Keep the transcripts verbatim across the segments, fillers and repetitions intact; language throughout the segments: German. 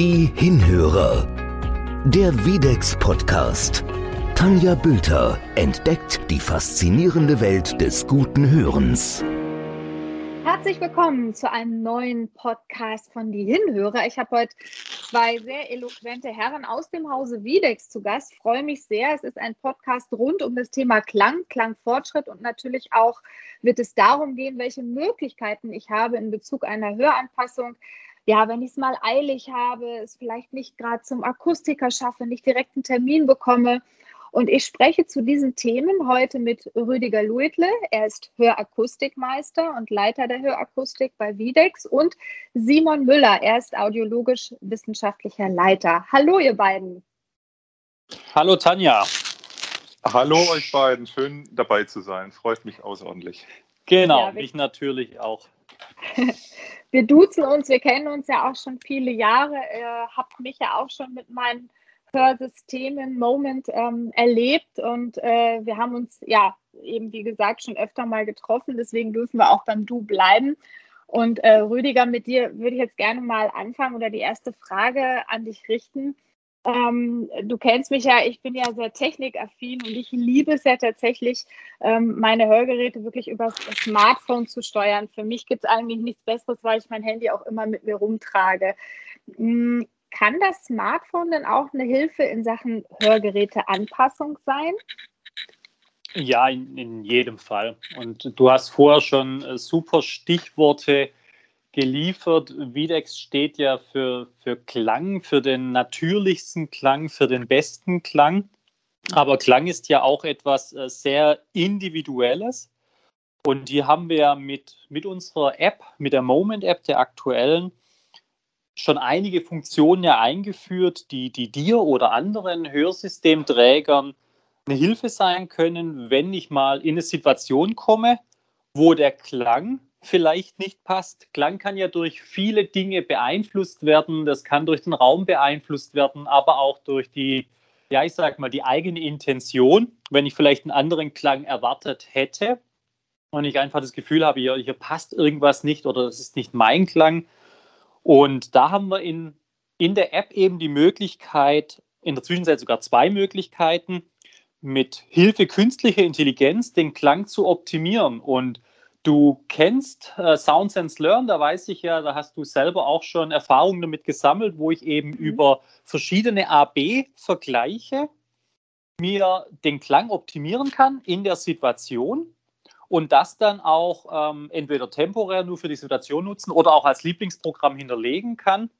Die Hinhörer. Der WIDEX-Podcast. Tanja Bülter entdeckt die faszinierende Welt des guten Hörens. Herzlich willkommen zu einem neuen Podcast von Die Hinhörer. Ich habe heute zwei sehr eloquente Herren aus dem Hause WIDEX zu Gast. Ich freue mich sehr. Es ist ein Podcast rund um das Thema Klang, Klangfortschritt und natürlich auch wird es darum gehen, welche Möglichkeiten ich habe in Bezug einer Höranpassung. Ja, wenn ich es mal eilig habe, es vielleicht nicht gerade zum Akustiker schaffe, nicht direkt einen Termin bekomme. Und ich spreche zu diesen Themen heute mit Rüdiger Luithle. Er ist Hörakustikmeister und Leiter der Hörakustik bei WIDEX. Und Simon Müller, er ist audiologisch-wissenschaftlicher Leiter. Hallo, ihr beiden. Hallo, Tanja. Hallo, euch beiden. Schön, dabei zu sein. Freut mich außerordentlich. Genau, ja, mich natürlich auch. Wir duzen uns, wir kennen uns ja auch schon viele Jahre, äh, habt mich ja auch schon mit meinen Hörsystemen Moment ähm, erlebt und äh, wir haben uns ja eben, wie gesagt, schon öfter mal getroffen, deswegen dürfen wir auch beim Du bleiben. Und äh, Rüdiger, mit dir würde ich jetzt gerne mal anfangen oder die erste Frage an dich richten. Ähm, du kennst mich ja, ich bin ja sehr technikaffin und ich liebe es ja tatsächlich, ähm, meine Hörgeräte wirklich über das Smartphone zu steuern. Für mich gibt es eigentlich nichts Besseres, weil ich mein Handy auch immer mit mir rumtrage. Mhm. Kann das Smartphone denn auch eine Hilfe in Sachen Hörgeräteanpassung sein? Ja, in, in jedem Fall. Und du hast vorher schon äh, super Stichworte geliefert. WIDEX steht ja für, für Klang, für den natürlichsten Klang, für den besten Klang. Aber Klang ist ja auch etwas sehr Individuelles. Und hier haben wir mit, mit unserer App, mit der Moment-App, der aktuellen, schon einige Funktionen ja eingeführt, die, die dir oder anderen Hörsystemträgern eine Hilfe sein können, wenn ich mal in eine Situation komme, wo der Klang vielleicht nicht passt. Klang kann ja durch viele Dinge beeinflusst werden. Das kann durch den Raum beeinflusst werden, aber auch durch die, ja, ich sag mal, die eigene Intention. Wenn ich vielleicht einen anderen Klang erwartet hätte und ich einfach das Gefühl habe, hier, hier passt irgendwas nicht oder das ist nicht mein Klang. Und da haben wir in, in der App eben die Möglichkeit, in der Zwischenzeit sogar zwei Möglichkeiten, mit Hilfe künstlicher Intelligenz den Klang zu optimieren. Und du kennst äh, SoundSense Learn, da weiß ich ja, da hast du selber auch schon Erfahrungen damit gesammelt, wo ich eben mhm. über verschiedene A B Vergleiche mir den Klang optimieren kann in der Situation und das dann auch ähm, entweder temporär nur für die Situation nutzen oder auch als Lieblingsprogramm hinterlegen kann.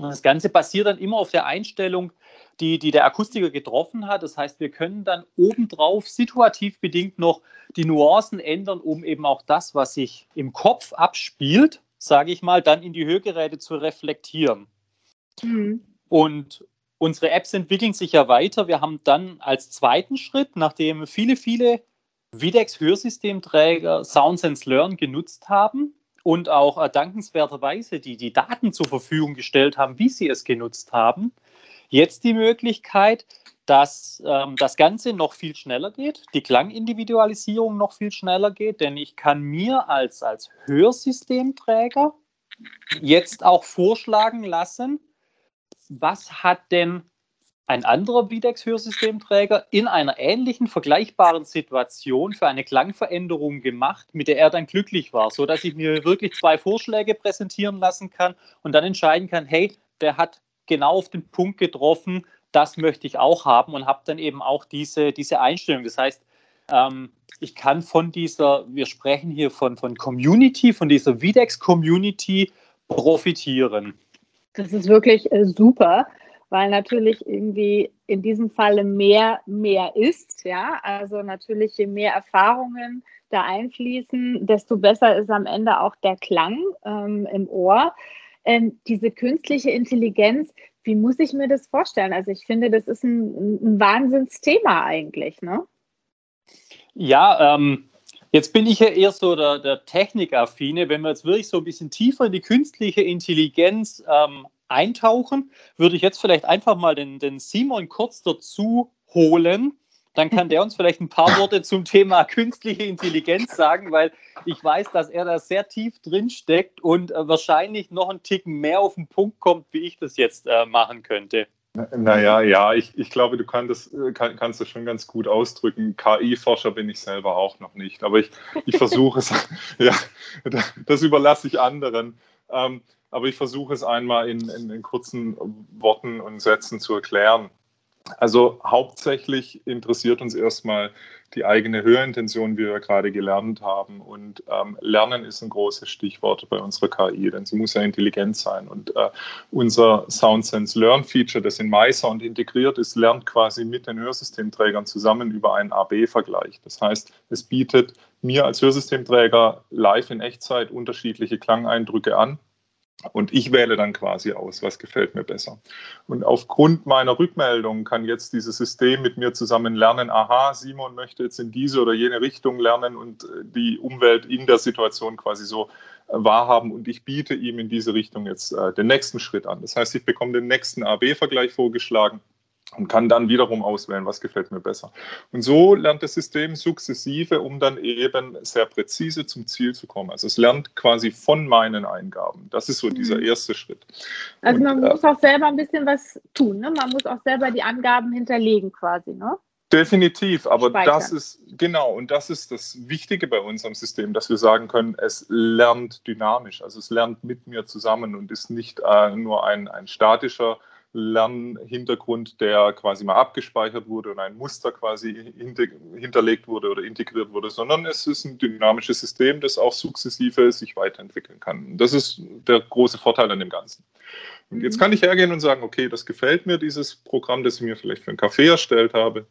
Das Ganze basiert dann immer auf der Einstellung, die, die der Akustiker getroffen hat. Das heißt, wir können dann obendrauf situativ bedingt noch die Nuancen ändern, um eben auch das, was sich im Kopf abspielt, sage ich mal, dann in die Hörgeräte zu reflektieren. Mhm. Und unsere Apps entwickeln sich ja weiter. Wir haben dann als zweiten Schritt, nachdem viele, viele WIDEX-Hörsystemträger SoundSense Learn genutzt haben, und auch äh, dankenswerterweise die die Daten zur Verfügung gestellt haben, wie sie es genutzt haben. Jetzt die Möglichkeit, dass ähm, das Ganze noch viel schneller geht, die Klangindividualisierung noch viel schneller geht, denn ich kann mir als, als Hörsystemträger jetzt auch vorschlagen lassen, was hat denn ein anderer WIDEX-Hörsystemträger in einer ähnlichen, vergleichbaren Situation für eine Klangveränderung gemacht, mit der er dann glücklich war, sodass ich mir wirklich zwei Vorschläge präsentieren lassen kann und dann entscheiden kann, hey, der hat genau auf den Punkt getroffen, das möchte ich auch haben und habe dann eben auch diese, diese Einstellung. Das heißt, ähm, ich kann von dieser, wir sprechen hier von, von Community, von dieser WIDEX-Community profitieren. Das ist wirklich äh, super. Weil natürlich irgendwie in diesem Falle mehr, mehr ist, ja. Also natürlich, je mehr Erfahrungen da einfließen, desto besser ist am Ende auch der Klang ähm, im Ohr. Ähm, diese künstliche Intelligenz, wie muss ich mir das vorstellen? Also ich finde, das ist ein, ein Wahnsinnsthema eigentlich, ne? Ja, ähm, jetzt bin ich ja eher so der, der Technikaffine. Wenn wir jetzt wirklich so ein bisschen tiefer in die künstliche Intelligenz ähm, eintauchen, würde ich jetzt vielleicht einfach mal den, den Simon kurz dazu holen, Dann kann der uns vielleicht ein paar Worte zum Thema künstliche Intelligenz sagen, weil ich weiß, dass er da sehr tief drin steckt und äh, wahrscheinlich noch einen Ticken mehr auf den Punkt kommt, wie ich das jetzt äh, machen könnte. Naja, ja, ich, ich glaube, du kann das, kann, kannst das schon ganz gut ausdrücken. K I-Forscher bin ich selber auch noch nicht, aber ich, ich versuche es, ja, das überlasse ich anderen. Ähm, aber ich versuche es einmal in, in, in kurzen Worten und Sätzen zu erklären. Also hauptsächlich interessiert uns erstmal die eigene Hörintention, wie wir gerade gelernt haben. Und ähm, Lernen ist ein großes Stichwort bei unserer K I, denn sie muss ja intelligent sein. Und äh, unser SoundSense Learn Feature, das in MySound integriert ist, lernt quasi mit den Hörsystemträgern zusammen über einen A B Vergleich. Das heißt, es bietet mir als Hörsystemträger live in Echtzeit unterschiedliche Klangeindrücke an. Und ich wähle dann quasi aus, was gefällt mir besser. Und aufgrund meiner Rückmeldung kann jetzt dieses System mit mir zusammen lernen, aha, Simon möchte jetzt in diese oder jene Richtung lernen und die Umwelt in der Situation quasi so wahrhaben. Und ich biete ihm in diese Richtung jetzt äh, den nächsten Schritt an. Das heißt, ich bekomme den nächsten A B Vergleich vorgeschlagen und kann dann wiederum auswählen, was gefällt mir besser. Und so lernt das System sukzessive, um dann eben sehr präzise zum Ziel zu kommen. Also es lernt quasi von meinen Eingaben. Das ist so dieser erste Schritt. Also und, man muss auch selber ein bisschen was tun, ne? Man muss auch selber die Angaben hinterlegen quasi, ne? Definitiv, aber Speichern. Das ist, genau, und das ist das Wichtige bei unserem System, dass wir sagen können, es lernt dynamisch. Also es lernt mit mir zusammen und ist nicht äh, nur ein, ein statischer Lernhintergrund, der quasi mal abgespeichert wurde und ein Muster quasi hinterlegt wurde oder integriert wurde, sondern es ist ein dynamisches System, das auch sukzessive sich weiterentwickeln kann. Das ist der große Vorteil an dem Ganzen. Und jetzt kann ich hergehen und sagen, okay, das gefällt mir, dieses Programm, das ich mir vielleicht für einen Kaffee erstellt habe,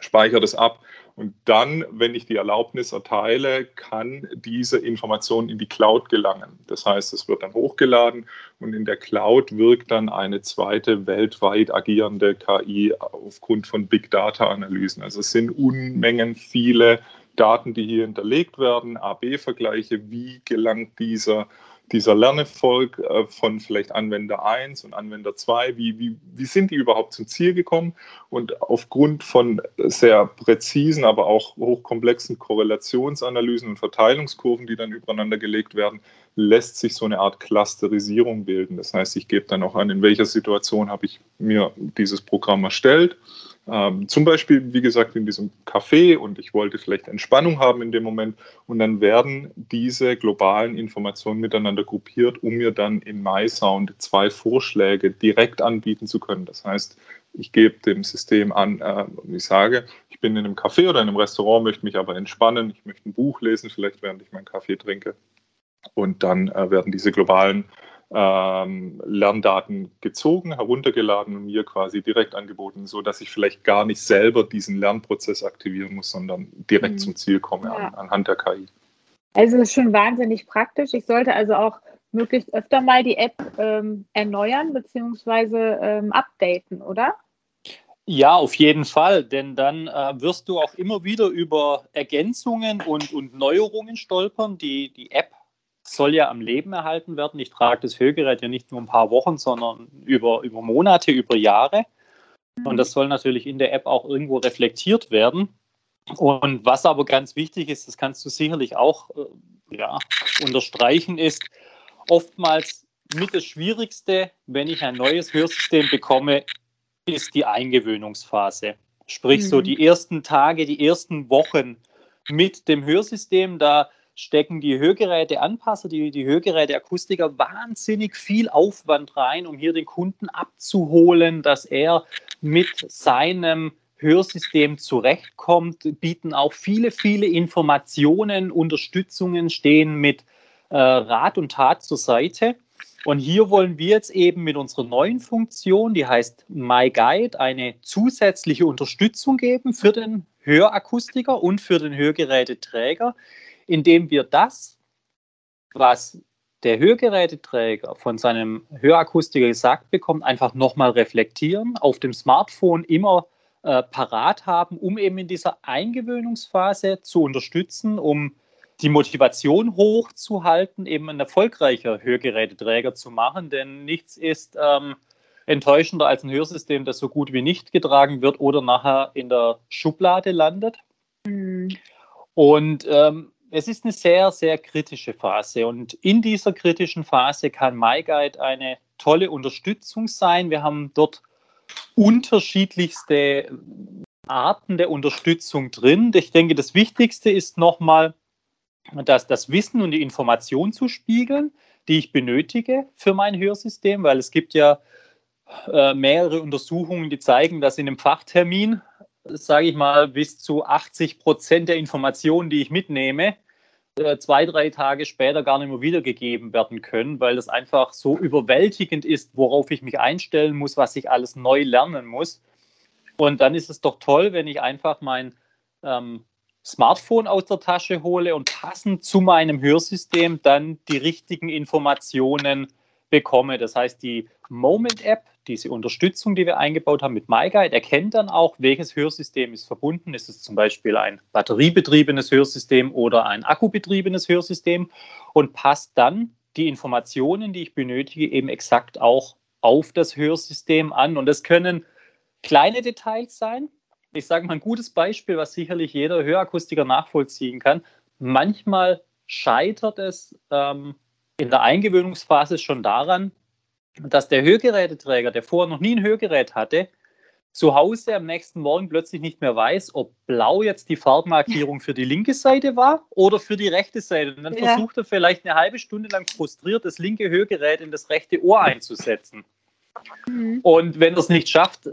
speichere das ab. Und dann, wenn ich die Erlaubnis erteile, kann diese Information in die Cloud gelangen. Das heißt, es wird dann hochgeladen und in der Cloud wirkt dann eine zweite weltweit agierende K I aufgrund von Big-Data-Analysen. Also es sind Unmengen viele Daten, die hier hinterlegt werden, A B Vergleiche, wie gelangt dieser Dieser Lernerfolg von vielleicht Anwender eins und Anwender zwei, wie, wie, wie sind die überhaupt zum Ziel gekommen? Und aufgrund von sehr präzisen, aber auch hochkomplexen Korrelationsanalysen und Verteilungskurven, die dann übereinander gelegt werden, lässt sich so eine Art Clusterisierung bilden. Das heißt, ich gebe dann auch an, in welcher Situation habe ich mir dieses Programm erstellt. Ähm, zum Beispiel, wie gesagt, in diesem Café und ich wollte vielleicht Entspannung haben in dem Moment und dann werden diese globalen Informationen miteinander gruppiert, um mir dann in MySound zwei Vorschläge direkt anbieten zu können. Das heißt, ich gebe dem System an, äh, ich sage, ich bin in einem Café oder in einem Restaurant, möchte mich aber entspannen, ich möchte ein Buch lesen, vielleicht während ich meinen Kaffee trinke und dann äh, werden diese globalen Ähm, Lerndaten gezogen, heruntergeladen und mir quasi direkt angeboten, sodass ich vielleicht gar nicht selber diesen Lernprozess aktivieren muss, sondern direkt mhm. zum Ziel komme ja. an, anhand der K I. Also das ist schon wahnsinnig praktisch. Ich sollte also auch möglichst öfter mal die App ähm, erneuern bzw. ähm, updaten, oder? Ja, auf jeden Fall, denn dann äh, wirst du auch immer wieder über Ergänzungen und, und Neuerungen stolpern, die die App soll ja am Leben erhalten werden. Ich trage das Hörgerät ja nicht nur ein paar Wochen, sondern über, über Monate, über Jahre. Und das soll natürlich in der App auch irgendwo reflektiert werden. Und was aber ganz wichtig ist, das kannst du sicherlich auch ja, unterstreichen, ist oftmals mit das Schwierigste, wenn ich ein neues Hörsystem bekomme, ist die Eingewöhnungsphase. Sprich, mhm. so die ersten Tage, die ersten Wochen mit dem Hörsystem, da stecken die Hörgeräteanpasser, die, die Hörgeräteakustiker wahnsinnig viel Aufwand rein, um hier den Kunden abzuholen, dass er mit seinem Hörsystem zurechtkommt, bieten auch viele, viele Informationen, Unterstützungen, stehen mit äh, Rat und Tat zur Seite. Und hier wollen wir jetzt eben mit unserer neuen Funktion, die heißt MyGuide, eine zusätzliche Unterstützung geben für den Hörakustiker und für den Hörgeräteträger, indem wir das, was der Hörgeräteträger von seinem Hörakustiker gesagt bekommt, einfach nochmal reflektieren, auf dem Smartphone immer äh, parat haben, um eben in dieser Eingewöhnungsphase zu unterstützen, um die Motivation hochzuhalten, eben ein erfolgreicher Hörgeräteträger zu machen. Denn nichts ist ähm, enttäuschender als ein Hörsystem, das so gut wie nicht getragen wird oder nachher in der Schublade landet. Mhm. Und ähm, es ist eine sehr, sehr kritische Phase. Und in dieser kritischen Phase kann MyGuide eine tolle Unterstützung sein. Wir haben dort unterschiedlichste Arten der Unterstützung drin. Ich denke, das Wichtigste ist nochmal, dass das Wissen und die Information zu spiegeln, die ich benötige für mein Hörsystem, weil es gibt ja äh, mehrere Untersuchungen, die zeigen, dass in einem Fachtermin, sage ich mal, bis zu achtzig Prozent der Informationen, die ich mitnehme, äh, zwei, drei Tage später gar nicht mehr wiedergegeben werden können, weil das einfach so überwältigend ist, worauf ich mich einstellen muss, was ich alles neu lernen muss. Und dann ist es doch toll, wenn ich einfach mein ähm, Smartphone aus der Tasche hole und passend zu meinem Hörsystem dann die richtigen Informationen bekomme. Das heißt, die Moment-App, diese Unterstützung, die wir eingebaut haben mit MyGuide, erkennt dann auch, welches Hörsystem ist verbunden. Ist es zum Beispiel ein batteriebetriebenes Hörsystem oder ein akkubetriebenes Hörsystem und passt dann die Informationen, die ich benötige, eben exakt auch auf das Hörsystem an. Und das können kleine Details sein. Ich sage mal ein gutes Beispiel, was sicherlich jeder Hörakustiker nachvollziehen kann. Manchmal scheitert es ähm, in der Eingewöhnungsphase schon daran, dass der Hörgeräteträger, der vorher noch nie ein Hörgerät hatte, zu Hause am nächsten Morgen plötzlich nicht mehr weiß, ob blau jetzt die Farbmarkierung für die linke Seite war oder für die rechte Seite. Und dann ja. versucht er vielleicht eine halbe Stunde lang frustriert, das linke Hörgerät in das rechte Ohr einzusetzen. Mhm. Und wenn er es nicht schafft,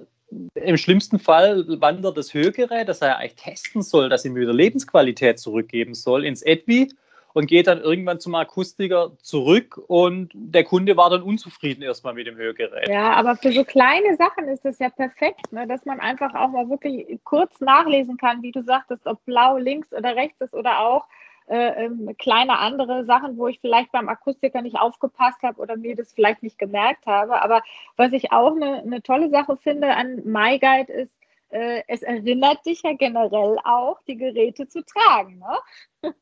im schlimmsten Fall wandert das Hörgerät, das er eigentlich testen soll, das ihm wieder Lebensqualität zurückgeben soll, ins Etui und geht dann irgendwann zum Akustiker zurück und der Kunde war dann unzufrieden erstmal mit dem Hörgerät. Ja, aber für so kleine Sachen ist das ja perfekt, ne? Dass man einfach auch mal wirklich kurz nachlesen kann, wie du sagtest, ob blau links oder rechts ist oder auch äh, ähm, kleine andere Sachen, wo ich vielleicht beim Akustiker nicht aufgepasst habe oder mir das vielleicht nicht gemerkt habe. Aber was ich auch eine ne tolle Sache finde an MyGuide ist, äh, es erinnert dich ja generell auch, die Geräte zu tragen. Ne?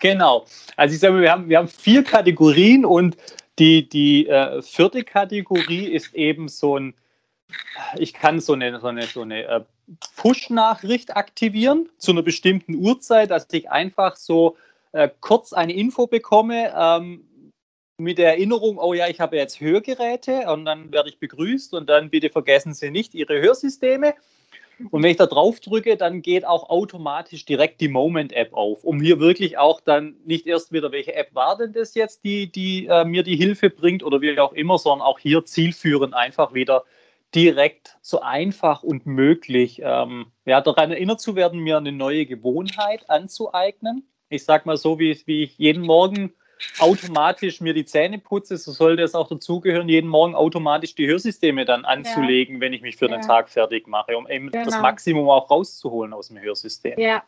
Genau. Also ich sage mal, wir haben, wir haben vier Kategorien und die, die äh, vierte Kategorie ist eben so ein, ich kann so eine, so eine, so eine äh, Push-Nachricht aktivieren zu einer bestimmten Uhrzeit, dass ich einfach so äh, kurz eine Info bekomme ähm, mit der Erinnerung, oh ja, ich habe jetzt Hörgeräte und dann werde ich begrüßt und dann bitte vergessen Sie nicht Ihre Hörsysteme. Und wenn ich da drauf drücke, dann geht auch automatisch direkt die Moment-App auf, um hier wirklich auch dann nicht erst wieder, welche App war denn das jetzt, die, die äh, mir die Hilfe bringt oder wie auch immer, sondern auch hier zielführend einfach wieder direkt so einfach und möglich ähm, ja, daran erinnert zu werden, mir eine neue Gewohnheit anzueignen. Ich sage mal so, wie, wie ich jeden Morgen automatisch mir die Zähne putze, so sollte es auch dazugehören, jeden Morgen automatisch die Hörsysteme dann anzulegen, ja. wenn ich mich für ja. den Tag fertig mache, um eben genau. das Maximum auch rauszuholen aus dem Hörsystem. Ja.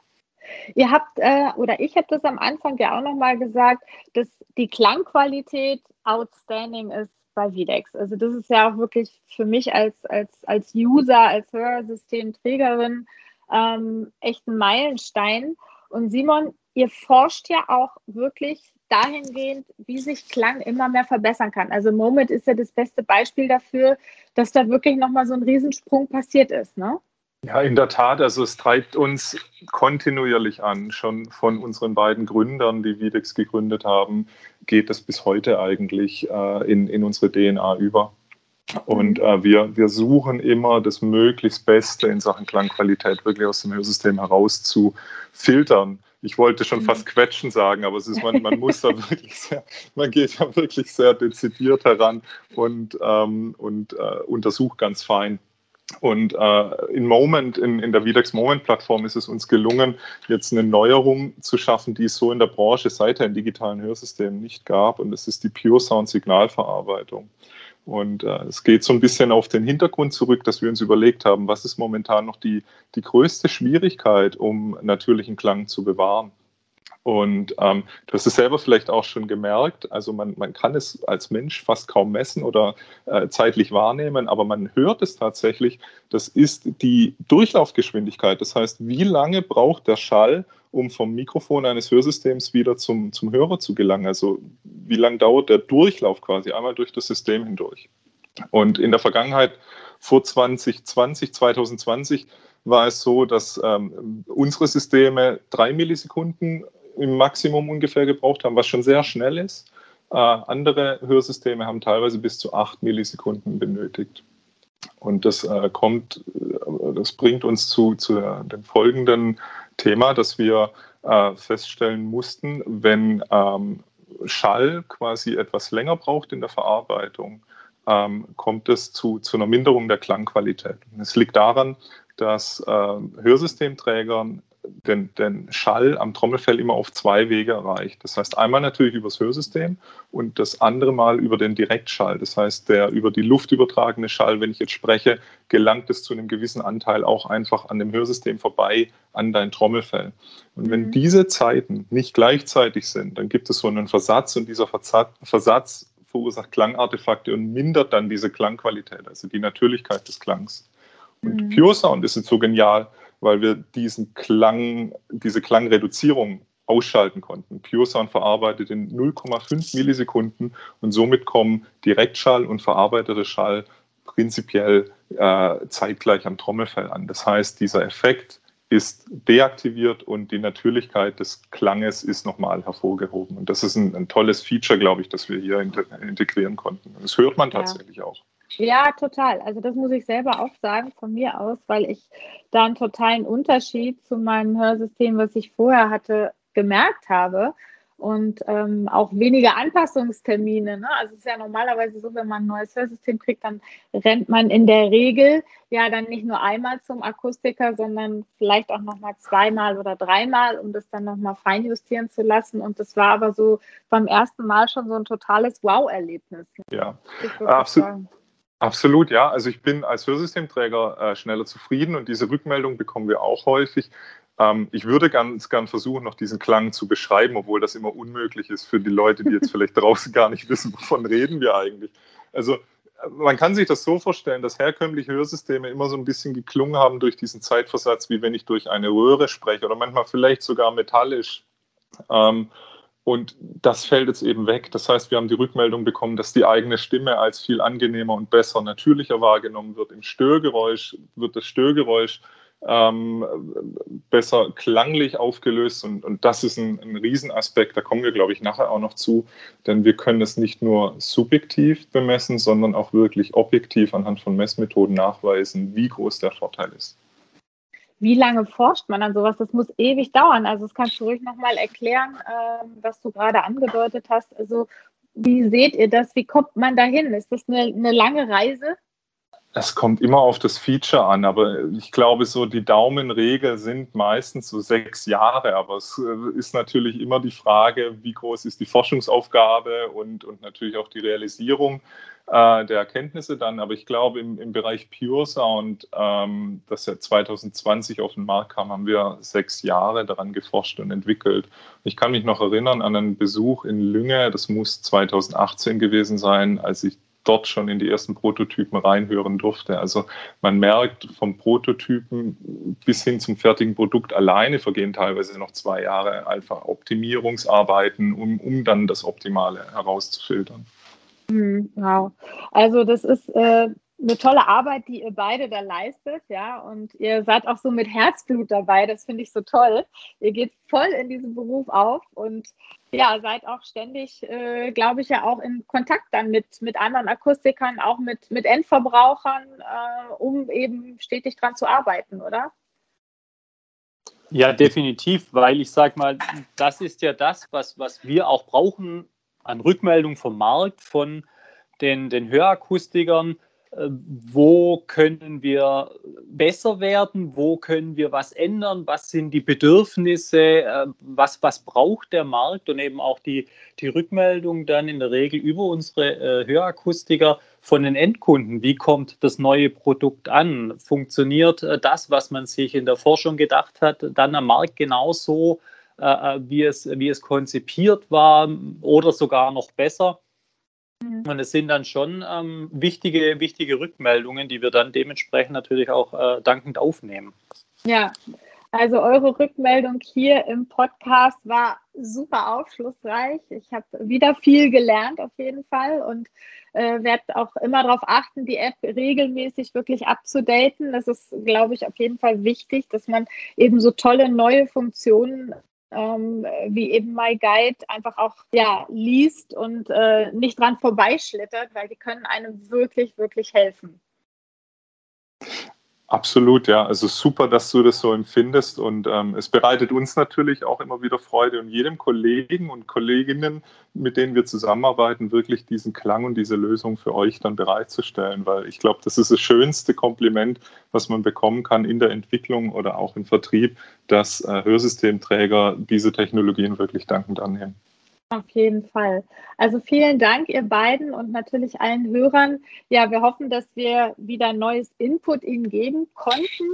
Ihr habt, äh, oder ich habe das am Anfang ja auch nochmal gesagt, dass die Klangqualität outstanding ist bei WIDEX. Also das ist ja auch wirklich für mich als, als, als User, als Hörsystemträgerin ähm, echt ein Meilenstein. Und Simon, ihr forscht ja auch wirklich dahingehend, wie sich Klang immer mehr verbessern kann. Also Moment ist ja das beste Beispiel dafür, dass da wirklich nochmal so ein Riesensprung passiert ist, ne? Ja, in der Tat. Also es treibt uns kontinuierlich an. Schon von unseren beiden Gründern, die WIDEX gegründet haben, geht das bis heute eigentlich äh, in, in unsere D N A über. Und äh, wir, wir suchen immer das möglichst Beste in Sachen Klangqualität wirklich aus dem Hörsystem heraus zu filtern. Ich wollte schon fast quetschen sagen, aber es ist, man, man muss da wirklich sehr, man geht da wirklich sehr dezidiert heran und, ähm, und äh, untersucht ganz fein. Und äh, in Moment, in, in der WIDEX Moment-Plattform ist es uns gelungen, jetzt eine Neuerung zu schaffen, die es so in der Branche seither in digitalen Hörsystemen nicht gab. Und das ist die Pure Sound Signalverarbeitung. Und äh, es geht so ein bisschen auf den Hintergrund zurück, dass wir uns überlegt haben, was ist momentan noch die, die größte Schwierigkeit, um natürlichen Klang zu bewahren. Und ähm, du hast es selber vielleicht auch schon gemerkt, also man, man kann es als Mensch fast kaum messen oder äh, zeitlich wahrnehmen, aber man hört es tatsächlich, das ist die Durchlaufgeschwindigkeit. Das heißt, wie lange braucht der Schall, um vom Mikrofon eines Hörsystems wieder zum, zum Hörer zu gelangen? Also wie lange dauert der Durchlauf quasi einmal durch das System hindurch? Und in der Vergangenheit, vor zwanzig zwanzig, zwanzig zwanzig, war es so, dass ähm, unsere Systeme drei Millisekunden im Maximum ungefähr gebraucht haben, was schon sehr schnell ist. Äh, andere Hörsysteme haben teilweise bis zu acht Millisekunden benötigt. Und das äh, kommt, das bringt uns zu, zu dem folgenden Thema, dass wir äh, feststellen mussten, wenn ähm, Schall quasi etwas länger braucht in der Verarbeitung, ähm, kommt es zu, zu einer Minderung der Klangqualität. Es liegt daran, dass äh, Hörsystemträger den, den Schall am Trommelfell immer auf zwei Wege erreicht. Das heißt, einmal natürlich über das Hörsystem und das andere Mal über den Direktschall. Das heißt, der über die Luft übertragene Schall, wenn ich jetzt spreche, gelangt es zu einem gewissen Anteil auch einfach an dem Hörsystem vorbei, an dein Trommelfell. Und wenn mhm. diese Zeiten nicht gleichzeitig sind, dann gibt es so einen Versatz, und dieser Versatz, Versatz verursacht Klangartefakte und mindert dann diese Klangqualität, also die Natürlichkeit des Klangs. Und mhm. Pure Sound ist jetzt so genial, weil wir diesen Klang, diese Klangreduzierung ausschalten konnten. Pure Sound verarbeitet in null Komma fünf Millisekunden, und somit kommen Direktschall und verarbeiteter Schall prinzipiell äh, zeitgleich am Trommelfell an. Das heißt, dieser Effekt ist deaktiviert und die Natürlichkeit des Klanges ist nochmal hervorgehoben. Und das ist ein, ein tolles Feature, glaube ich, das wir hier integrieren konnten. Und das hört man tatsächlich ja. auch. Ja, total. Also das muss ich selber auch sagen von mir aus, weil ich da einen totalen Unterschied zu meinem Hörsystem, was ich vorher hatte, gemerkt habe, und ähm, auch weniger Anpassungstermine. Ne? Also es ist ja normalerweise so, wenn man ein neues Hörsystem kriegt, dann rennt man in der Regel ja dann nicht nur einmal zum Akustiker, sondern vielleicht auch nochmal zweimal oder dreimal, um das dann nochmal feinjustieren zu lassen. Und das war aber so beim ersten Mal schon so ein totales Wow-Erlebnis. Ne? Ja, absolut. Absolut, ja. Also ich bin als Hörsystemträger äh, schneller zufrieden, und diese Rückmeldung bekommen wir auch häufig. Ähm, ich würde ganz gern versuchen, noch diesen Klang zu beschreiben, obwohl das immer unmöglich ist für die Leute, die jetzt vielleicht draußen gar nicht wissen, wovon reden wir eigentlich. Also man kann sich das so vorstellen, dass herkömmliche Hörsysteme immer so ein bisschen geklungen haben durch diesen Zeitversatz, wie wenn ich durch eine Röhre spreche oder manchmal vielleicht sogar metallisch. Ähm, Und das fällt jetzt eben weg. Das heißt, wir haben die Rückmeldung bekommen, dass die eigene Stimme als viel angenehmer und besser, natürlicher wahrgenommen wird. Im Störgeräusch wird das Störgeräusch ähm, besser klanglich aufgelöst. Und, und das ist ein, ein Riesenaspekt. Da kommen wir, glaube ich, nachher auch noch zu. Denn wir können es nicht nur subjektiv bemessen, sondern auch wirklich objektiv anhand von Messmethoden nachweisen, wie groß der Vorteil ist. Wie lange forscht man an sowas? Das muss ewig dauern. Also das kannst du ruhig nochmal erklären, äh, was du gerade angedeutet hast. Also wie seht ihr das? Wie kommt man dahin? Ist das eine, eine lange Reise? Es kommt immer auf das Feature an, aber ich glaube, so die Daumenregel sind meistens so sechs Jahre. Aber es ist natürlich immer die Frage, wie groß ist die Forschungsaufgabe und, und natürlich auch die Realisierung äh, der Erkenntnisse dann. Aber ich glaube, im, im Bereich Pure Sound, ähm, das ja zwanzig zwanzig auf den Markt kam, haben wir sechs Jahre daran geforscht und entwickelt. Ich kann mich noch erinnern an einen Besuch in Lünen, das muss zwanzig achtzehn gewesen sein, als ich dort schon in die ersten Prototypen reinhören durfte. Also man merkt, vom Prototypen bis hin zum fertigen Produkt alleine vergehen teilweise noch zwei Jahre einfach Optimierungsarbeiten, um, um dann das Optimale herauszufiltern. Wow. Also das ist äh, eine tolle Arbeit, die ihr beide da leistet, ja, und ihr seid auch so mit Herzblut dabei, das finde ich so toll. Ihr geht voll in diesen Beruf auf und ja, seid auch ständig, äh, glaube ich, ja auch in Kontakt dann mit, mit anderen Akustikern, auch mit, mit Endverbrauchern, äh, um eben stetig dran zu arbeiten, oder? Ja, definitiv, weil ich sage mal, das ist ja das, was, was wir auch brauchen an Rückmeldung vom Markt, von den, den Hörakustikern. Wo können wir besser werden? Wo können wir was ändern? Was sind die Bedürfnisse? Was, was braucht der Markt? Und eben auch die, die Rückmeldung dann in der Regel über unsere äh, Hörakustiker von den Endkunden. Wie kommt das neue Produkt an? Funktioniert äh, das, was man sich in der Forschung gedacht hat, dann am Markt genauso, äh, wie es, wie es konzipiert war oder sogar noch besser? Und es sind dann schon ähm, wichtige, wichtige Rückmeldungen, die wir dann dementsprechend natürlich auch äh, dankend aufnehmen. Ja, also eure Rückmeldung hier im Podcast war super aufschlussreich. Ich habe wieder viel gelernt auf jeden Fall und äh, werde auch immer darauf achten, die App regelmäßig wirklich abzudaten. Das ist, glaube ich, auf jeden Fall wichtig, dass man eben so tolle neue Funktionen Ähm, wie eben MyGuide einfach auch ja, liest und äh, nicht dran vorbeischlittert, weil die können einem wirklich, wirklich helfen. Absolut, ja. Also super, dass du das so empfindest und ähm, es bereitet uns natürlich auch immer wieder Freude und jedem Kollegen und Kolleginnen, mit denen wir zusammenarbeiten, wirklich diesen Klang und diese Lösung für euch dann bereitzustellen, weil ich glaube, das ist das schönste Kompliment, was man bekommen kann in der Entwicklung oder auch im Vertrieb, dass äh, Hörsystemträger diese Technologien wirklich dankend annehmen. Auf jeden Fall. Also vielen Dank, ihr beiden und natürlich allen Hörern. Ja, wir hoffen, dass wir wieder neues Input Ihnen geben konnten.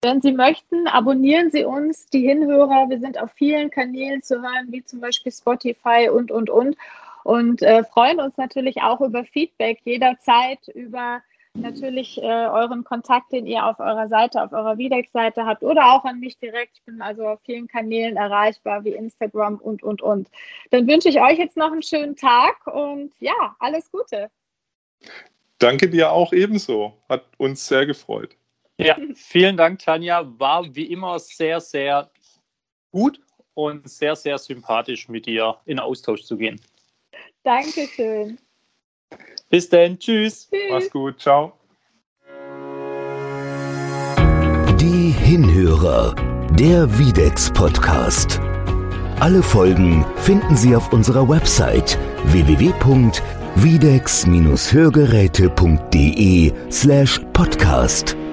Wenn Sie möchten, abonnieren Sie uns, die Hinhörer. Wir sind auf vielen Kanälen zu hören, wie zum Beispiel Spotify und, und, und. Und äh, freuen uns natürlich auch über Feedback jederzeit, über natürlich äh, euren Kontakt, den ihr auf eurer Seite, auf eurer WIDEX-Seite habt oder auch an mich direkt. Ich bin also auf vielen Kanälen erreichbar, wie Instagram und, und, und. Dann wünsche ich euch jetzt noch einen schönen Tag und ja, alles Gute. Danke dir auch ebenso. Hat uns sehr gefreut. Ja, vielen Dank, Tanja. War wie immer sehr, sehr gut und sehr, sehr sympathisch, mit dir in Austausch zu gehen. Dankeschön. Bis dann. Tschüss. Tschüss. Mach's gut. Ciao. Die Hinhörer, der WIDEX-Podcast. Alle Folgen finden Sie auf unserer Website w w w punkt widex Bindestrich hörgeräte punkt de slash podcast.